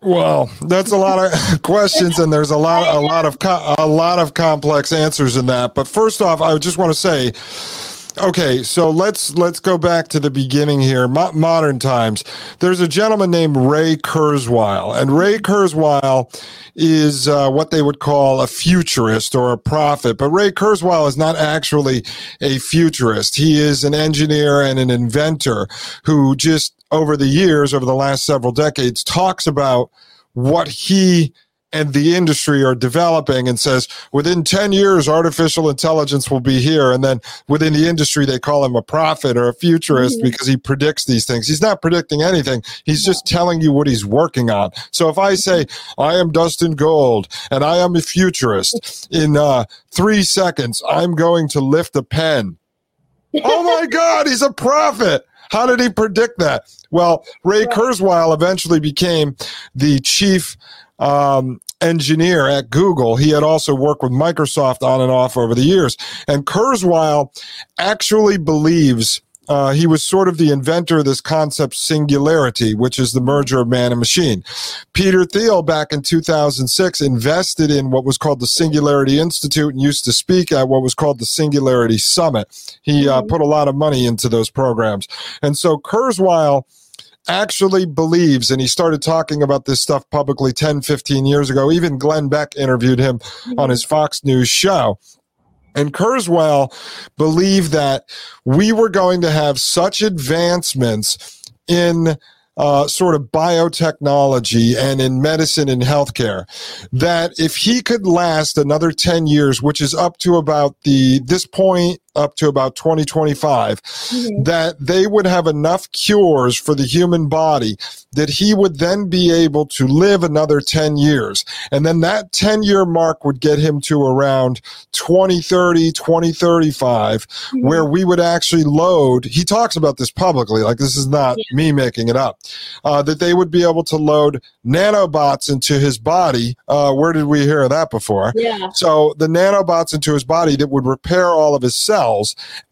Well, that's a lot of questions, and there's a lot of complex answers in that. But first off, I just want to say, okay, so let's go back to the beginning here, modern times. There's a gentleman named Ray Kurzweil, and Ray Kurzweil is what they would call a futurist or a prophet. But Ray Kurzweil is not actually a futurist. He is an engineer and an inventor who just over the years, over the last several decades, talks about what he and the industry are developing and says, within 10 years, artificial intelligence will be here. And then within the industry, they call him a prophet or a futurist because he predicts these things. He's not predicting anything. He's just telling you what he's working on. So if I say, I am Dustin Gold and I am a futurist, in 3 seconds, I'm going to lift a pen. Oh my God, he's a prophet. How did he predict that? Well, Ray Kurzweil eventually became the chief engineer at Google. He had also worked with Microsoft on and off over the years. And Kurzweil actually believes he was sort of the inventor of this concept singularity, which is the merger of man and machine. Peter Thiel, back in 2006, invested in what was called the Singularity Institute and used to speak at what was called the Singularity Summit. He put a lot of money into those programs. And so Kurzweil actually believes, and he started talking about this stuff publicly 10, 15 years ago. Even Glenn Beck interviewed him on his Fox News show. And Kurzweil believed that we were going to have such advancements in sort of biotechnology and in medicine and healthcare that if he could last another 10 years, which is up to about this point, up to about 2025, that they would have enough cures for the human body that he would then be able to live another 10 years. And then that 10-year mark would get him to around 2030, 2035, where we would actually load, he talks about this publicly, like this is not me making it up, that they would be able to load nanobots into his body. Where did we hear that before? Yeah. So the nanobots into his body that would repair all of his cells.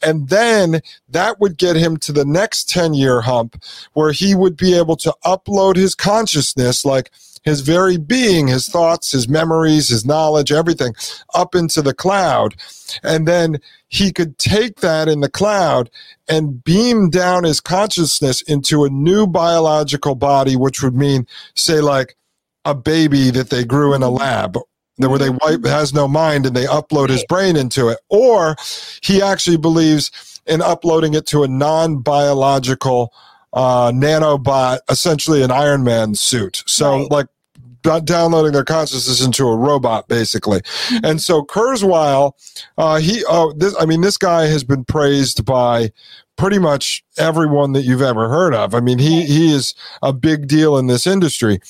And then that would get him to the next 10-year hump where he would be able to upload his consciousness, like his very being, his thoughts, his memories, his knowledge, everything, up into the cloud. And then he could take that in the cloud and beam down his consciousness into a new biological body, which would mean, say, like a baby that they grew in a lab, where they wipe has no mind and they upload his brain into it. Or he actually believes in uploading it to a non-biological nanobot, essentially an Iron Man suit. So like downloading their consciousness into a robot, basically. And so Kurzweil, this guy has been praised by pretty much everyone that you've ever heard of. I mean, he is a big deal in this industry.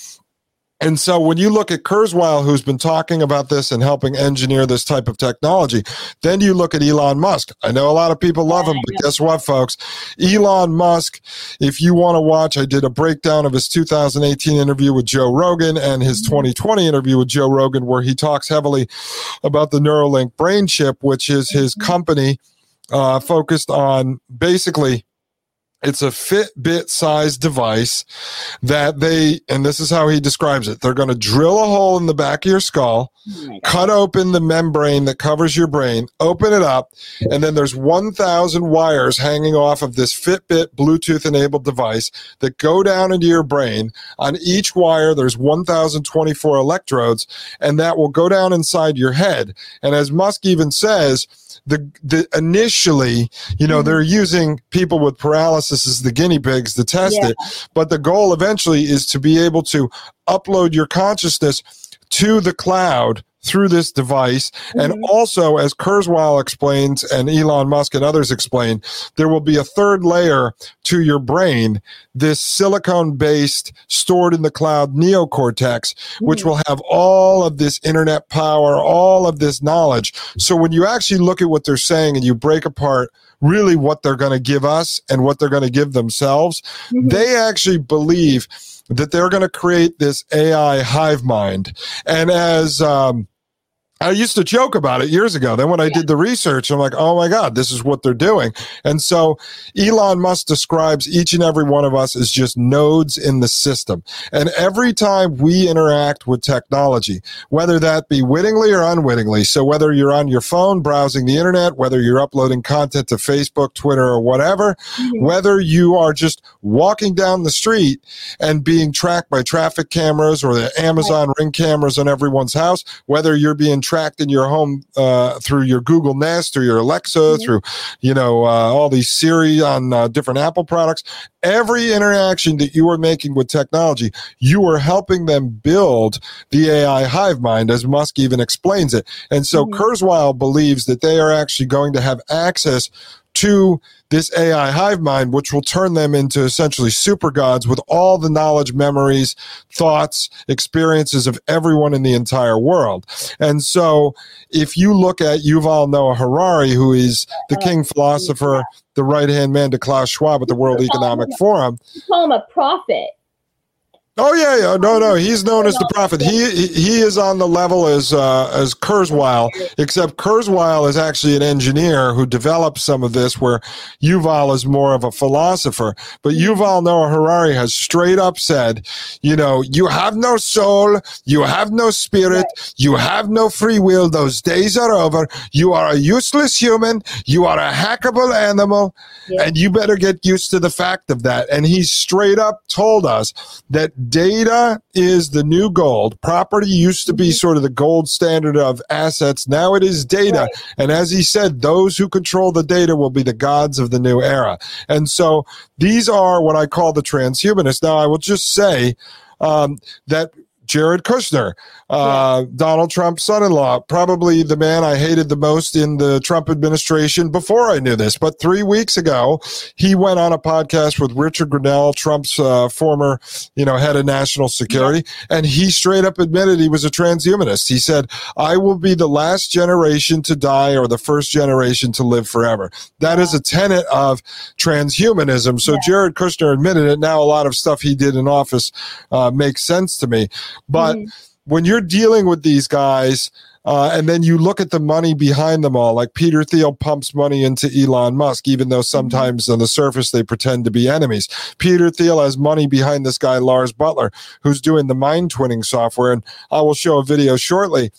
And so when you look at Kurzweil, who's been talking about this and helping engineer this type of technology, then you look at Elon Musk. I know a lot of people love him, but guess what, folks? Elon Musk, if you want to watch, I did a breakdown of his 2018 interview with Joe Rogan and his 2020 interview with Joe Rogan, where he talks heavily about the Neuralink brain chip, which is his company focused on basically... It's a Fitbit-sized device that they, and this is how he describes it, they're going to drill a hole in the back of your skull, Cut open the membrane that covers your brain, open it up, and then there's 1,000 wires hanging off of this Fitbit Bluetooth-enabled device that go down into your brain. On each wire, there's 1,024 electrodes, and that will go down inside your head. And as Musk even says, the initially, you know, they're using people with paralysis as the guinea pigs to test it, but the goal eventually is to be able to upload your consciousness to the cloud through this device. And also, as Kurzweil explains and Elon Musk and others explain, there will be a third layer to your brain, this silicone-based, stored-in-the-cloud neocortex, which will have all of this internet power, all of this knowledge. So when you actually look at what they're saying and you break apart really what they're going to give us and what they're going to give themselves, they actually believe that they're going to create this AI hive mind. And as I used to joke about it years ago. Then when I did the research, I'm like, oh my God, this is what they're doing. And so Elon Musk describes each and every one of us as just nodes in the system. And every time we interact with technology, whether that be wittingly or unwittingly, so whether you're on your phone browsing the internet, whether you're uploading content to Facebook, Twitter, or whatever, whether you are just walking down the street and being tracked by traffic cameras or the Amazon Ring cameras on everyone's house, whether you're being tracked in your home through your Google Nest or your Alexa, through, you know, all these Siri on different Apple products. Every interaction that you are making with technology, you are helping them build the AI hive mind, as Musk even explains it. And so Kurzweil believes that they are actually going to have access to this AI hive mind, which will turn them into essentially super gods with all the knowledge, memories, thoughts, experiences of everyone in the entire world. And so if you look at Yuval Noah Harari, who is the king philosopher, the right-hand man to Klaus Schwab at the World Economic Forum. You call him a prophet. Oh, yeah, yeah. No, no. He's known as the prophet. He is on the level as Kurzweil, except Kurzweil is actually an engineer who developed some of this, where Yuval is more of a philosopher. But Yuval Noah Harari has straight up said, you know, you have no soul, you have no spirit, you have no free will. Those days are over. You are a useless human. You are a hackable animal, and you better get used to the fact of that. And he straight up told us that data is the new gold. Property used to be sort of the gold standard of assets. Now it is data. And as he said, those who control the data will be the gods of the new era. And so these are what I call the transhumanists. Now, I will just say that Jared Kushner, Donald Trump's son-in-law, probably the man I hated the most in the Trump administration before I knew this. But 3 weeks ago, he went on a podcast with Richard Grenell, Trump's former, you know, head of national security, and he straight up admitted he was a transhumanist. He said, I will be the last generation to die or the first generation to live forever. That is a tenet of transhumanism. So Jared Kushner admitted it. Now a lot of stuff he did in office makes sense to me. But when you're dealing with these guys, and then you look at the money behind them all, like Peter Thiel pumps money into Elon Musk, even though sometimes on the surface they pretend to be enemies. Peter Thiel has money behind this guy, Lars Butler, who's doing the mind twinning software. And I will show a video shortly.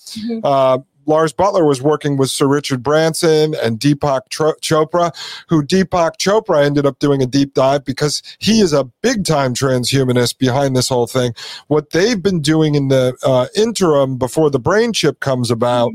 Lars Butler was working with Sir Richard Branson and Deepak Chopra, who Deepak Chopra ended up doing a deep dive because he is a big-time transhumanist behind this whole thing. What they've been doing in the interim before the brain chip comes about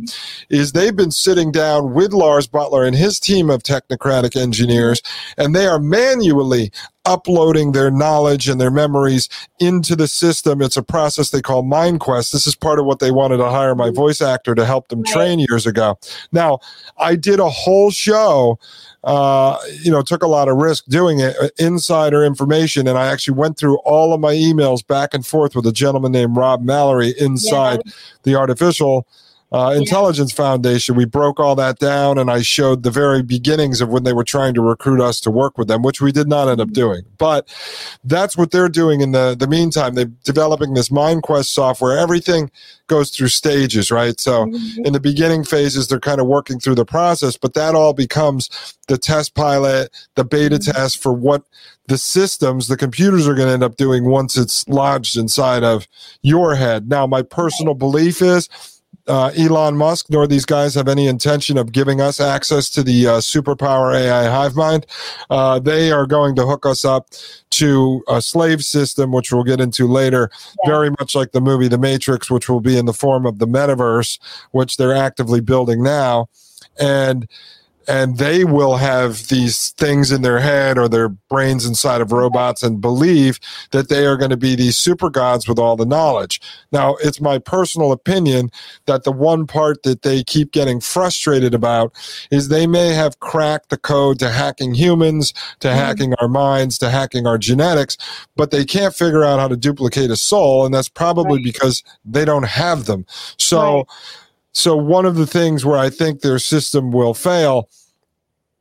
is they've been sitting down with Lars Butler and his team of technocratic engineers, and they are manually uploading their knowledge and their memories into the system. It's a process they call MindQuest. This is part of what they wanted to hire my voice actor to help them train years ago. Now, I did a whole show, you know, took a lot of risk doing it, insider information, and I actually went through all of my emails back and forth with a gentleman named Rob Mallory inside the Artificial Intelligence Foundation. We broke all that down, and I showed the very beginnings of when they were trying to recruit us to work with them, which we did not end up doing. But that's what they're doing in the meantime. They're developing this MindQuest software. Everything goes through stages, right? So in the beginning phases, they're kind of working through the process, but that all becomes the test pilot, the beta test for what the systems, the computers are going to end up doing once it's lodged inside of your head. Now, my personal belief is Elon Musk nor these guys have any intention of giving us access to the superpower AI hive mind. They are going to hook us up to a slave system, which we'll get into later, very much like the movie The Matrix, which will be in the form of the metaverse, which they're actively building now. And they will have these things in their head or their brains inside of robots and believe that they are going to be these super gods with all the knowledge. Now, it's my personal opinion that the one part that they keep getting frustrated about is they may have cracked the code to hacking humans, to hacking our minds, to hacking our genetics, but they can't figure out how to duplicate a soul, and that's probably because they don't have them. So... So one of the things where I think their system will fail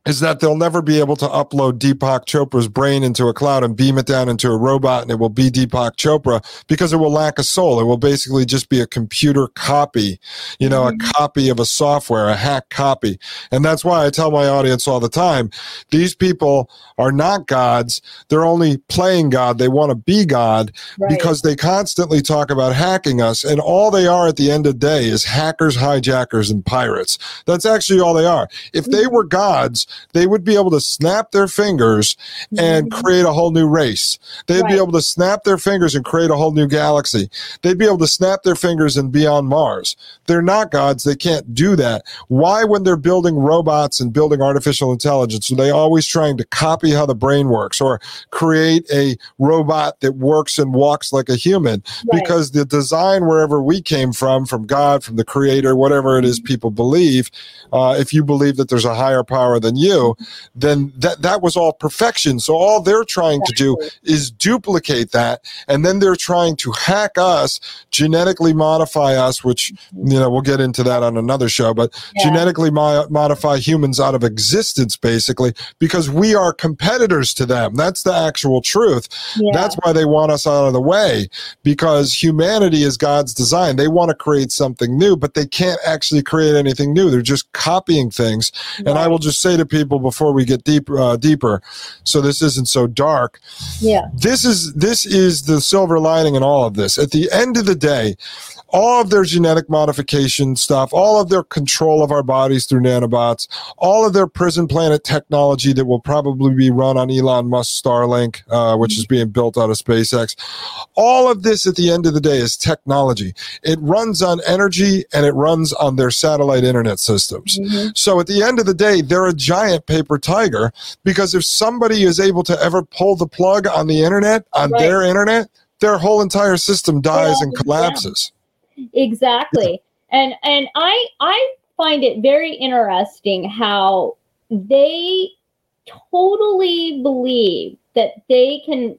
is that they'll never be able to upload Deepak Chopra's brain into a cloud and beam it down into a robot, and it will be Deepak Chopra because it will lack a soul. It will basically just be a computer copy, you know, a copy of a software, a hack copy. And that's why I tell my audience all the time, these people are not gods. They're only playing God. They want to be God because they constantly talk about hacking us. And all they are at the end of the day is hackers, hijackers, and pirates. That's actually all they are. If they were gods, they would be able to snap their fingers and create a whole new race. They'd be able to snap their fingers and create a whole new galaxy. They'd be able to snap their fingers and be on Mars. They're not gods. They can't do that. Why, when they're building robots and building artificial intelligence, are they always trying to copy how the brain works or create a robot that works and walks like a human? Because the design, wherever we came from God, from the creator, whatever it is people believe, if you believe that there's a higher power than you, then that was all perfection. So all they're trying to do is duplicate that, and then they're trying to hack us, genetically modify us, which, you know, we'll get into that on another show, but genetically modify humans out of existence, basically, because we are competitors to them. That's the actual truth. That's why they want us out of the way, because humanity is God's design. They want to create something new, but they can't actually create anything new. They're just copying things. And I will just say to people before we get deeper, so this isn't so dark. This is the silver lining in all of this. At the end of the day, all of their genetic modification stuff, all of their control of our bodies through nanobots, all of their prison planet technology that will probably be run on Elon Musk's Starlink, which is being built out of SpaceX, all of this at the end of the day is technology. It runs on energy, and it runs on their satellite internet systems. So at the end of the day, they're a giant paper tiger, because if somebody is able to ever pull the plug on the internet, on their internet, their whole entire system dies and collapses. Exactly. And I find it very interesting how they totally believe that they can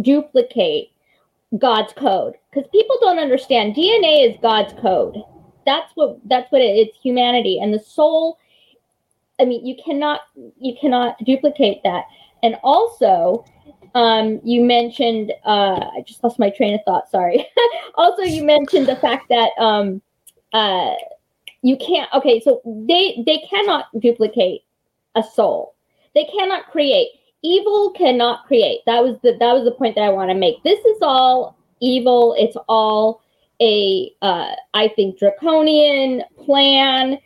duplicate God's code, because people don't understand DNA is God's code. That's what it is, humanity and the soul. I mean, you cannot duplicate that. And also, you mentioned, I just lost my train of thought. Sorry. Also, you mentioned the fact that you can't. Okay, so they cannot duplicate a soul. They cannot create. Evil cannot create. That was the point that I want to make. This is all evil. It's all a draconian plan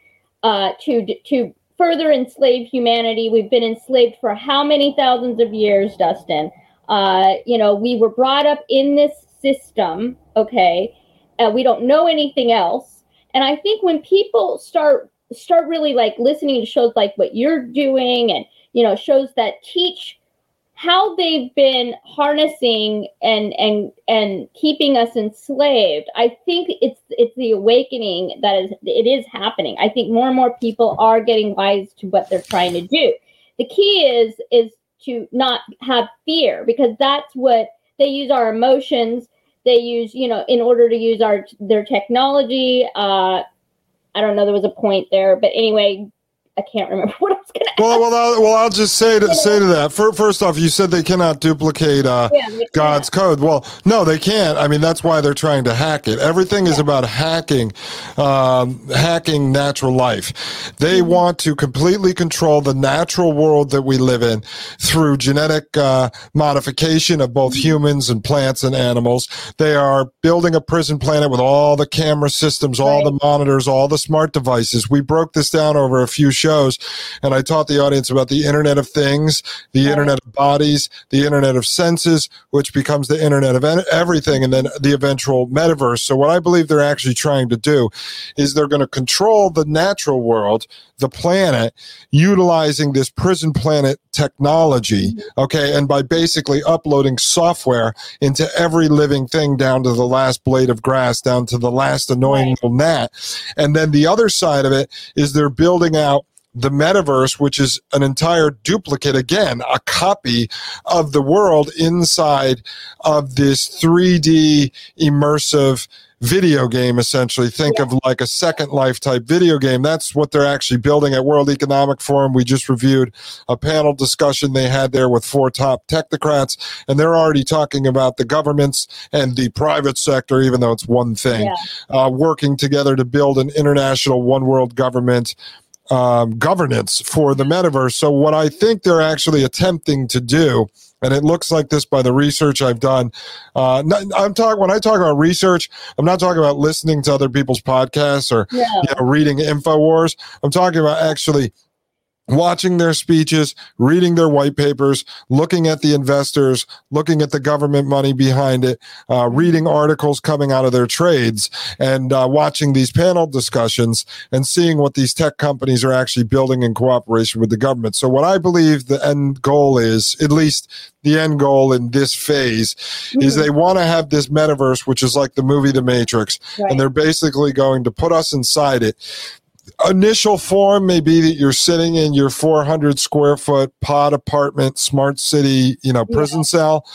to further enslave humanity. We've been enslaved for how many thousands of years, Dustin? We were brought up in this system, okay? We don't know anything else. And I think when people start really like listening to shows like what you're doing, and, you know, shows that teach how they've been harnessing and keeping us enslaved, I think it's the awakening that it is happening. I think more and more people are getting wise to what they're trying to do. The key is to not have fear, because that's what they use our emotions. They use, in order to use their technology. I don't know. There was a point there, but anyway, I can't remember what I was going to ask. Well, I'll just say to that. First off, you said they cannot duplicate God's code. Well, no, they can't. I mean, that's why they're trying to hack it. Everything is about hacking natural life. They want to completely control the natural world that we live in through genetic modification of both humans and plants and animals. They are building a prison planet with all the camera systems, all the monitors, all the smart devices. We broke this down over a few shows, and I taught the audience about the Internet of Things, the Internet of Bodies, the Internet of Senses, which becomes the Internet of Everything, and then the eventual metaverse. So what I believe they're actually trying to do is they're going to control the natural world, the planet, utilizing this prison planet technology, okay, and by basically uploading software into every living thing, down to the last blade of grass, down to the last annoying little gnat. And then the other side of it is they're building out the metaverse, which is an entire duplicate, again, a copy of the world inside of this 3D immersive video game, essentially. Think of like a Second Life type video game. That's what they're actually building at World Economic Forum. We just reviewed a panel discussion they had there with 4 top technocrats, and they're already talking about the governments and the private sector, even though it's one thing, working together to build an international one world government governance for the metaverse. So what I think they're actually attempting to do, and it looks like this by the research I've done. When I talk about research, I'm not talking about listening to other people's podcasts or reading InfoWars. I'm talking about actually watching their speeches, reading their white papers, looking at the investors, looking at the government money behind it, reading articles coming out of their trades, and watching these panel discussions and seeing what these tech companies are actually building in cooperation with the government. So what I believe the end goal is, at least the end goal in this phase, is they want to have this metaverse, which is like the movie The Matrix, and they're basically going to put us inside it. Initial form may be that you're sitting in your 400 square foot pod apartment, smart city, prison cell,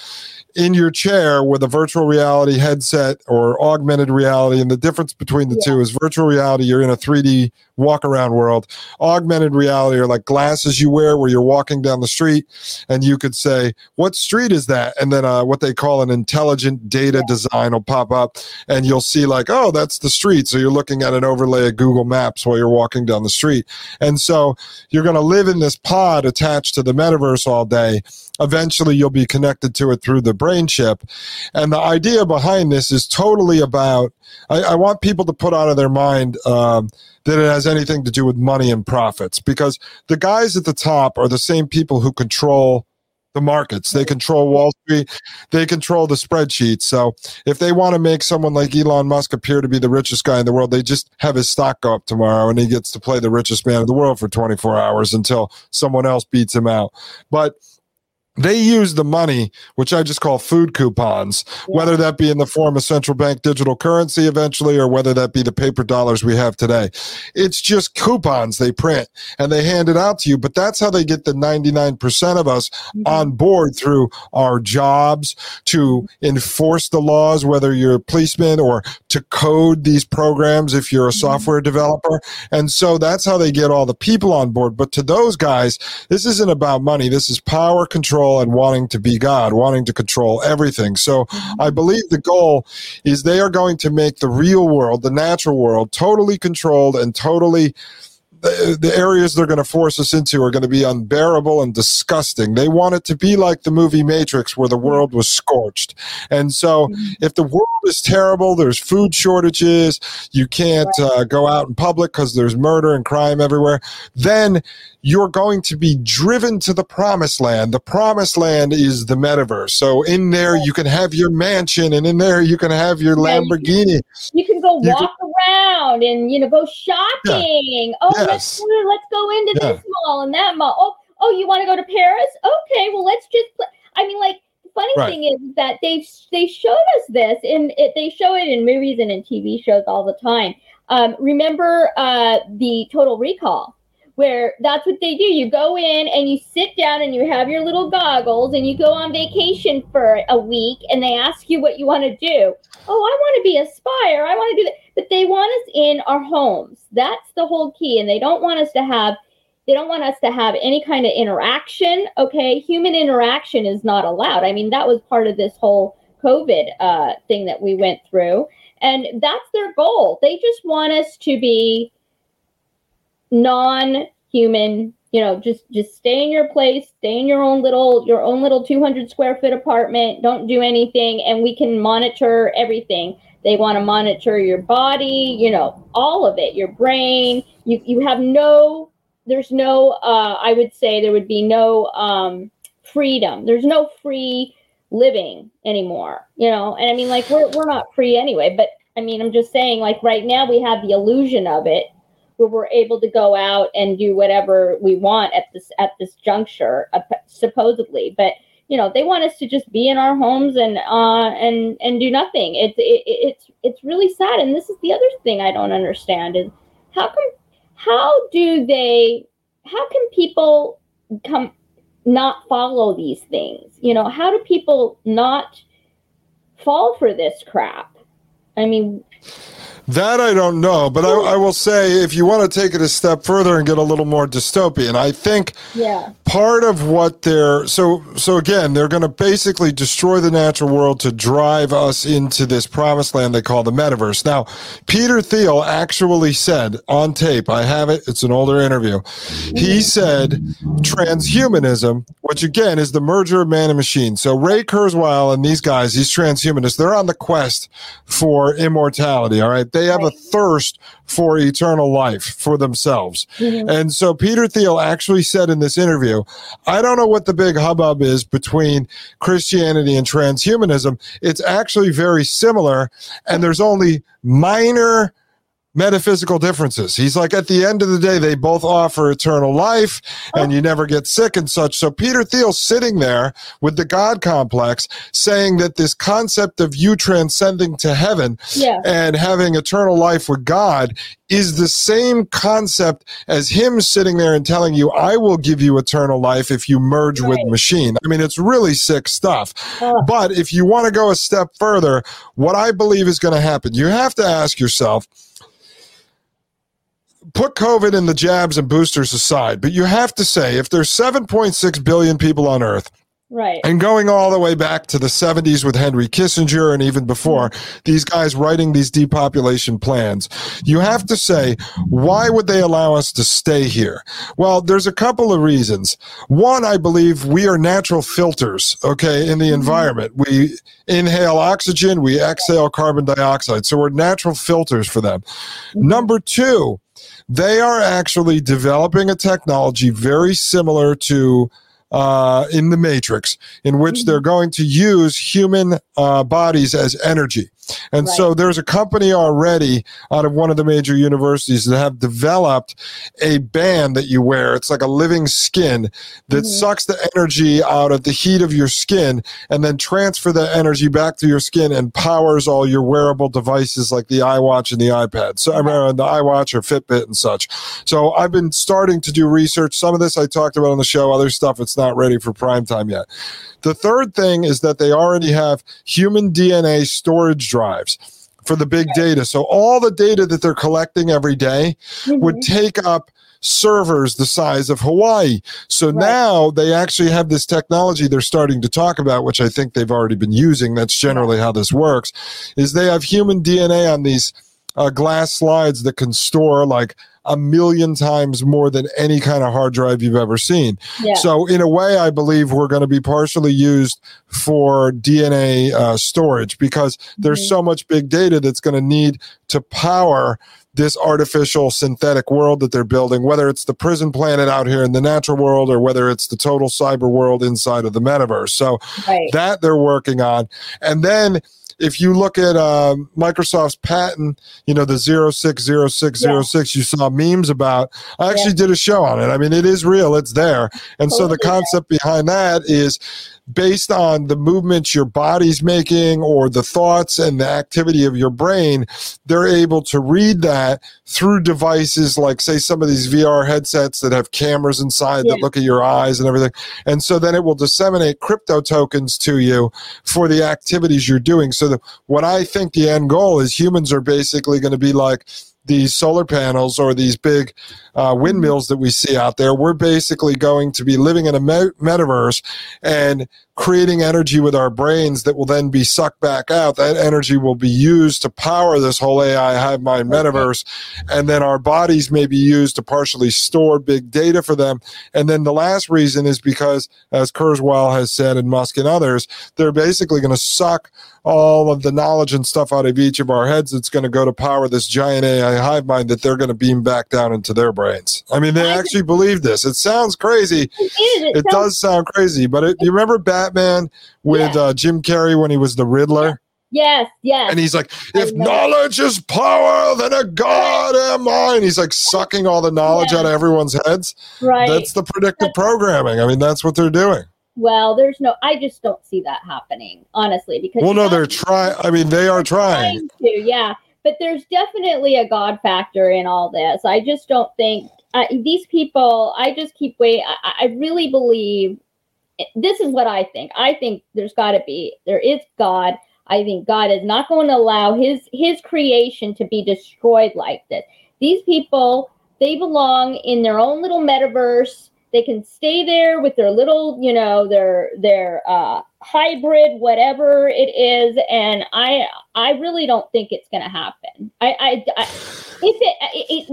in your chair with a virtual reality headset or augmented reality. And the difference between the two is virtual reality, you're in a 3D walk around world. Augmented reality are like glasses you wear where you're walking down the street and you could say, what street is that? And then what they call an intelligent data design will pop up and you'll see like, oh, that's the street. So you're looking at an overlay of Google Maps while you're walking down the street. And so you're going to live in this pod attached to the metaverse all day. Eventually you'll be connected to it through the brain chip. And the idea behind this is totally about, I want people to put out of their mind that it has anything to do with money and profits, because the guys at the top are the same people who control the markets. They control Wall Street. They control the spreadsheets. So if they want to make someone like Elon Musk appear to be the richest guy in the world, they just have his stock go up tomorrow and he gets to play the richest man in the world for 24 hours until someone else beats him out. But they use the money, which I just call food coupons, whether that be in the form of central bank digital currency eventually, or whether that be the paper dollars we have today. It's just coupons they print and they hand it out to you. But that's how they get the 99% of us on board, through our jobs, to enforce the laws, whether you're a policeman, or to code these programs if you're a software developer. And so that's how they get all the people on board. But to those guys, this isn't about money. This is power, control, and wanting to be God, wanting to control everything. So I believe the goal is they are going to make the real world, the natural world, totally controlled and totally... The areas they're going to force us into are going to be unbearable and disgusting. They want it to be like the movie Matrix, where the world was scorched. And so if the world is terrible, there's food shortages, you can't go out in public because there's murder and crime everywhere, then you're going to be driven to the promised land. The promised land is the metaverse. So in there, you can have your mansion, and in there, you can have your Lamborghini. You can go walk around and, go shopping. Yeah. Oh, yeah. Let's go into this mall and that mall. Oh, you want to go to Paris? Okay, well, let's just play. I mean, like, the funny thing is that they showed us this, and they show it in movies and in TV shows all the time. Remember the Total Recall, where that's what they do. You go in and you sit down and you have your little goggles and you go on vacation for a week, and they ask you what you want to do. Oh, I want to be a spy, or I want to do that. But they want us in our homes. That's the whole key. And they don't want us to have They don't want us to have any kind of interaction. Okay, human interaction is not allowed. I mean, that was part of this whole COVID thing that we went through. And that's their goal. They just want us to be non-human, you know, just stay in your place, stay in your own little 200 square foot apartment, don't do anything, and we can monitor everything. They want to monitor your body, you know, all of it, your brain. You have no, there's no, I would say there would be no freedom. There's no free living anymore, you know? And I mean, like, we're not free anyway, but I mean, I'm just saying, like, right now we have the illusion of it, where we're able to go out and do whatever we want at this juncture, supposedly. But, you know, they want us to just be in our homes and do nothing. It's really sad. And this is the other thing I don't understand is how can people come not follow these things? You know, how do people not fall for this crap? I mean, that I don't know, but I will say, if you want to take it a step further and get a little more dystopian, I think part of what they're so again, they're going to basically destroy the natural world to drive us into this promised land they call the metaverse. Now, Peter Thiel actually said on tape, I have it, it's an older interview, he said transhumanism, which again is the merger of man and machine. So Ray Kurzweil and these guys, these transhumanists, they're on the quest for immortality, all right? They have a thirst for eternal life for themselves. Mm-hmm. And so Peter Thiel actually said in this interview, I don't know what the big hubbub is between Christianity and transhumanism. It's actually very similar, and there's only minor metaphysical differences. He's like, at the end of the day, they both offer eternal life and you never get sick and such. So Peter Thiel's sitting there with the God complex saying that this concept of you transcending to heaven and having eternal life with God is the same concept as him sitting there and telling you, I will give you eternal life if you merge with machine. I mean, it's really sick stuff. But if you want to go a step further, what I believe is going to happen, you have to ask yourself, put COVID and the jabs and boosters aside, but you have to say, if there's 7.6 billion people on Earth, and going all the way back to the 70s with Henry Kissinger and even before, these guys writing these depopulation plans, you have to say, why would they allow us to stay here? Well, there's a couple of reasons. One, I believe we are natural filters, okay, in the environment. We inhale oxygen, we exhale carbon dioxide, so we're natural filters for them. Number two, they are actually developing a technology very similar to in the Matrix, in which they're going to use human bodies as energy. And so there's a company already out of one of the major universities that have developed a band that you wear. It's like a living skin that sucks the energy out of the heat of your skin and then transfer that energy back to your skin and powers all your wearable devices like the iWatch and the iPad. So I mean, the iWatch or Fitbit and such. So I've been starting to do research. Some of this I talked about on the show, other stuff it's not ready for prime time yet. The third thing is that they already have human DNA storage drives for the big data. So all the data that they're collecting every day would take up servers the size of Hawaii. So now they actually have this technology they're starting to talk about, which I think they've already been using. That's generally how this works, is they have human DNA on these glass slides that can store like 1 million times more than any kind of hard drive you've ever seen. So in a way, I believe we're going to be partially used for DNA storage because there's so much big data that's going to need to power this artificial synthetic world that they're building, whether it's the prison planet out here in the natural world or whether it's the total cyber world inside of the metaverse. So that they're working on. And then if you look at Microsoft's patent, you know, the 060606 you saw memes about, I actually did a show on it. I mean, it is real. It's there. And so the concept behind that is based on the movements your body's making or the thoughts and the activity of your brain, they're able to read that through devices like, say, some of these VR headsets that have cameras inside that look at your eyes and everything. And so then it will disseminate crypto tokens to you for the activities you're doing. So what I think the end goal is, humans are basically going to be like these solar panels or these big windmills that we see out there, we're basically going to be living in a metaverse and creating energy with our brains that will then be sucked back out. That energy will be used to power this whole AI hive mind metaverse. And then our bodies may be used to partially store big data for them. And then the last reason is because, as Kurzweil has said and Musk and others, they're basically going to suck all of the knowledge and stuff out of each of our heads. It's going to go to power this giant AI hive mind that they're going to beam back down into their brains. I mean, they actually believe this. It sounds crazy. It does sound crazy, but you remember Batman with Jim Carrey when he was the Riddler? Yes, yes. And he's like, if knowledge is power, then a god am I. And he's like sucking all the knowledge out of everyone's heads. Right. That's the predictive programming. I mean, that's what they're doing. Well, there's no, I just don't see that happening, honestly. Because they're trying. I mean, they are trying to, yeah. But there's definitely a God factor in all this. I just don't think these people, I just keep waiting. I really believe, this is what I think. I think there's got to be, there is God. I think God is not going to allow his creation to be destroyed like this. These people, they belong in their own little metaverse. They can stay there with their little, their hybrid, whatever it is. And I really don't think it's going to happen.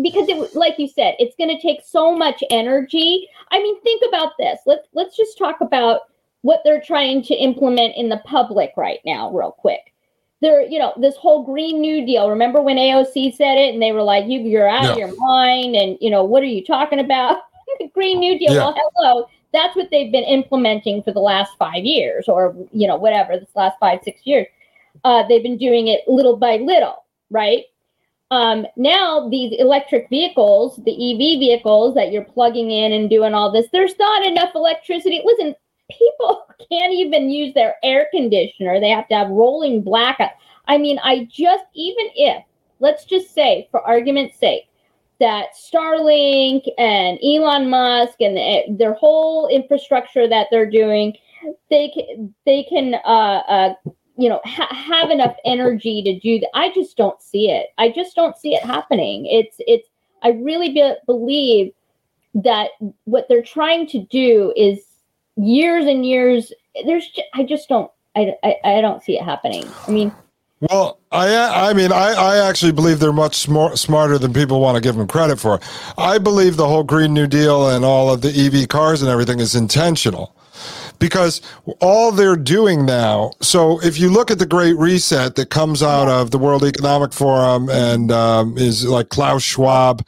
Because like you said, it's going to take so much energy. I mean, think about this. Let's just talk about what they're trying to implement in the public right now, real quick. They're, this whole Green New Deal. Remember when AOC said it and they were like, you're out of your mind. And, what are you talking about? Green New Deal. Yeah. Well, hello. That's what they've been implementing for the last 5 years or, this last 5-6 years. They've been doing it little by little, right? Now these electric vehicles, the EV vehicles that you're plugging in and doing all this, there's not enough electricity. Listen, people can't even use their air conditioner. They have to have rolling blackouts. I mean, let's just say for argument's sake, that Starlink and Elon Musk and their whole infrastructure that they're doing, they can have enough energy to do that. I just don't see it. I just don't see it happening. It's. I really believe that what they're trying to do is years and years. I don't see it happening. I mean. Well, I actually believe they're much smarter than people want to give them credit for. I believe the whole Green New Deal and all of the EV cars and everything is intentional because all they're doing now. So if you look at the Great Reset that comes out of the World Economic Forum and is like Klaus Schwab,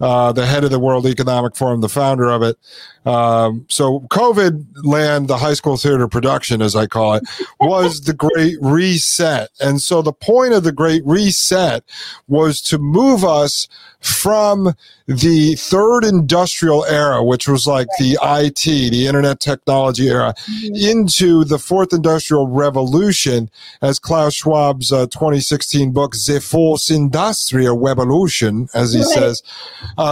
the head of the World Economic Forum, the founder of it. So COVID land, the high school theater production, as I call it, was the Great Reset. And so the point of the Great Reset was to move us from the third industrial era, which was like the IT, the internet technology era, into the Fourth Industrial Revolution, as Klaus Schwab's 2016 book, The Fourth Industrial Revolution, as he says,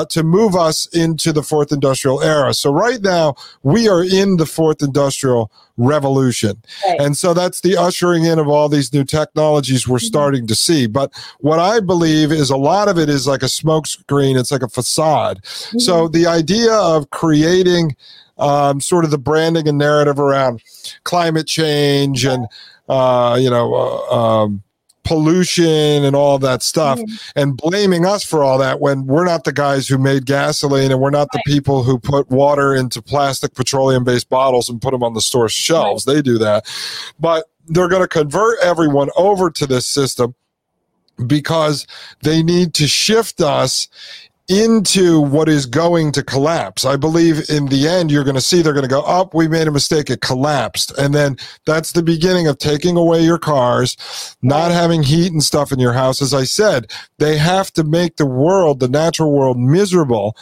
to move us into the Fourth Industrial Era. So right now, we are in the Fourth Industrial Revolution. Right. And so that's the ushering in of all these new technologies we're starting to see. But what I believe is a lot of it is like a smokescreen. It's like a facade. Mm-hmm. So the idea of creating sort of the branding and narrative around climate change and, pollution and all that stuff and blaming us for all that when we're not the guys who made gasoline and we're not the people who put water into plastic petroleum-based bottles and put them on the store shelves. They do that. But they're going to convert everyone over to this system because they need to shift us into what is going to collapse. I believe in the end, you're going to see they're going to go, oh, we made a mistake. It collapsed. And then that's the beginning of taking away your cars, not having heat and stuff in your house. As I said, they have to make the world, the natural world, miserable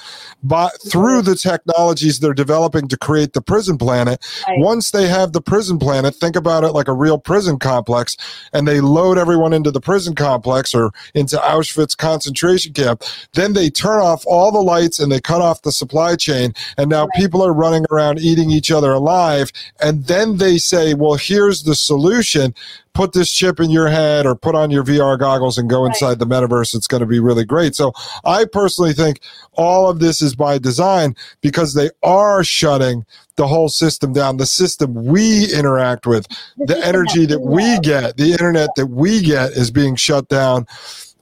but through the technologies they're developing to create the prison planet. Right. Once they have the prison planet, think about it like a real prison complex, and they load everyone into the prison complex or into Auschwitz concentration camp. Then they turn turn off all the lights and they cut off the supply chain, and now people are running around eating each other alive, and then they say, well, here's the solution. Put this chip in your head or put on your VR goggles and go inside the metaverse. It's going to be really great. So I personally think all of this is by design because they are shutting the whole system down, the system we interact with, the energy that we get, the internet that we get is being shut down.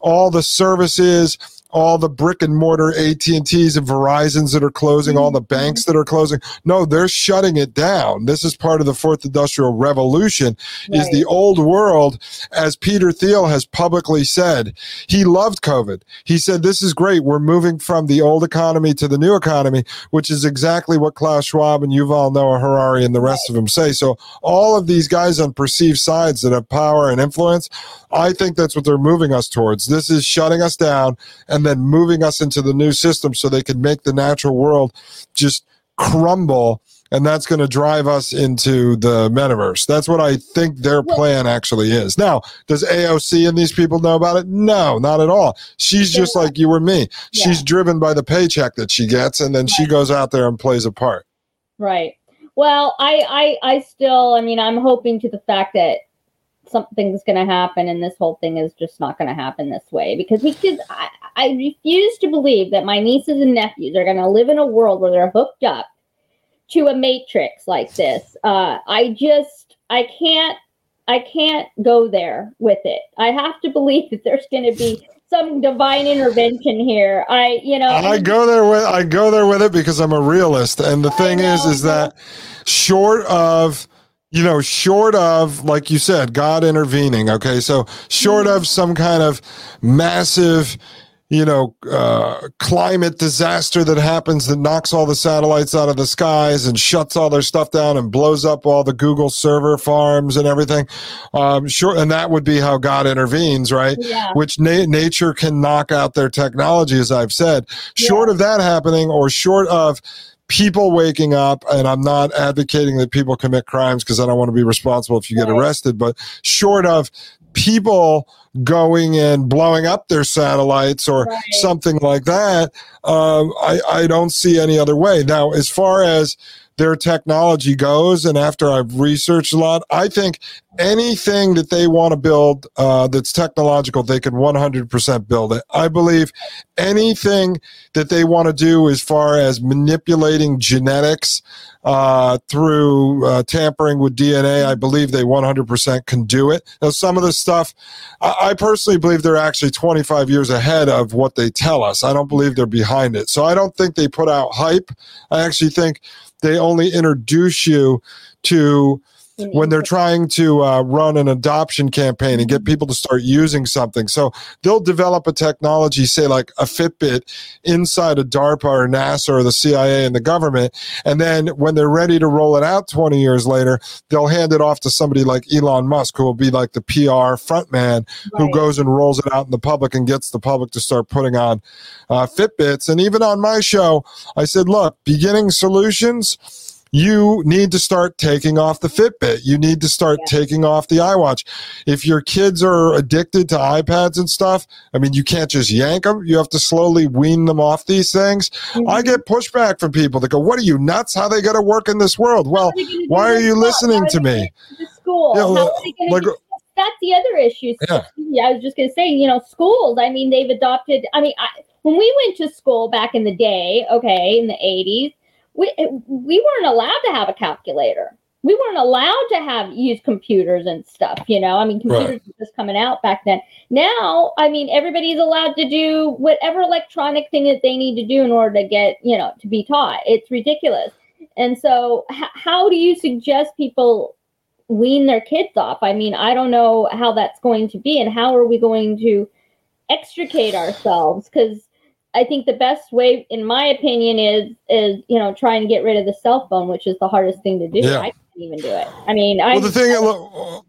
All the services, all the brick and mortar AT&Ts and Verizons that are closing, all the banks that are closing. No, they're shutting it down. This is part of the Fourth Industrial Revolution, is the old world, as Peter Thiel has publicly said. He loved COVID. He said, this is great. We're moving from the old economy to the new economy, which is exactly what Klaus Schwab and Yuval Noah Harari and the rest of them say. So all of these guys on perceived sides that have power and influence, I think that's what they're moving us towards. This is shutting us down and then moving us into the new system so they can make the natural world just crumble, and that's going to drive us into the metaverse. That's what I think their plan actually is. Now, does AOC and these people know about it? No, not at all. She's just like you or me. Yeah. She's driven by the paycheck that she gets, and then she goes out there and plays a part. Right. Well, I still, I mean, I'm hoping to the fact that something's going to happen and this whole thing is just not going to happen this way, because I refuse to believe that my nieces and nephews are going to live in a world where they're hooked up to a matrix like this. I can't go there with it. I have to believe that there's going to be some divine intervention here. I go there with it because I'm a realist. And the thing is that short of, like you said, God intervening, okay? So short of some kind of massive, climate disaster that happens that knocks all the satellites out of the skies and shuts all their stuff down and blows up all the Google server farms and everything. And that would be how God intervenes, right? Yeah. Which nature can knock out their technology, as I've said. Short of that happening, or short of people waking up, and I'm not advocating that people commit crimes because I don't want to be responsible if you get arrested, but short of people going and blowing up their satellites or something like that, I don't see any other way. Now, as far as their technology goes, and after I've researched a lot, I think anything that they want to build that's technological, they can 100% build it. I believe anything that they want to do as far as manipulating genetics through tampering with DNA, I believe they 100% can do it. Now, some of the stuff, I personally believe they're actually 25 years ahead of what they tell us. I don't believe they're behind it. So I don't think they put out hype. I actually think they only introduce you to when they're trying to run an adoption campaign and get people to start using something. So they'll develop a technology, say like a Fitbit, inside of DARPA or NASA or the CIA and the government. And then when they're ready to roll it out 20 years later, they'll hand it off to somebody like Elon Musk, who will be like the PR front man who goes and rolls it out in the public and gets the public to start putting on Fitbits. And even on my show, I said, look, beginning solutions, you need to start taking off the Fitbit. You need to start taking off the iWatch. If your kids are addicted to iPads and stuff, I mean, you can't just yank them. You have to slowly wean them off these things. Mm-hmm. I get pushback from people that go, what are you, nuts? How they got to work in this world? Well, why are you listening to me? School. That's the other issue. So, I was just going to say, schools, I mean, they've adopted. I mean, when we went to school back in the day, in the 80s, we weren't allowed to have a calculator. We weren't allowed to use computers and stuff, I mean, computers were just coming out back then. Now, I mean, everybody's allowed to do whatever electronic thing that they need to do in order to get, to be taught. It's ridiculous. And so how do you suggest people wean their kids off? I mean, I don't know how that's going to be, and how are we going to extricate ourselves? Because I think the best way, in my opinion, is trying to get rid of the cell phone, which is the hardest thing to do. I can't even do it. I mean, well, the thing,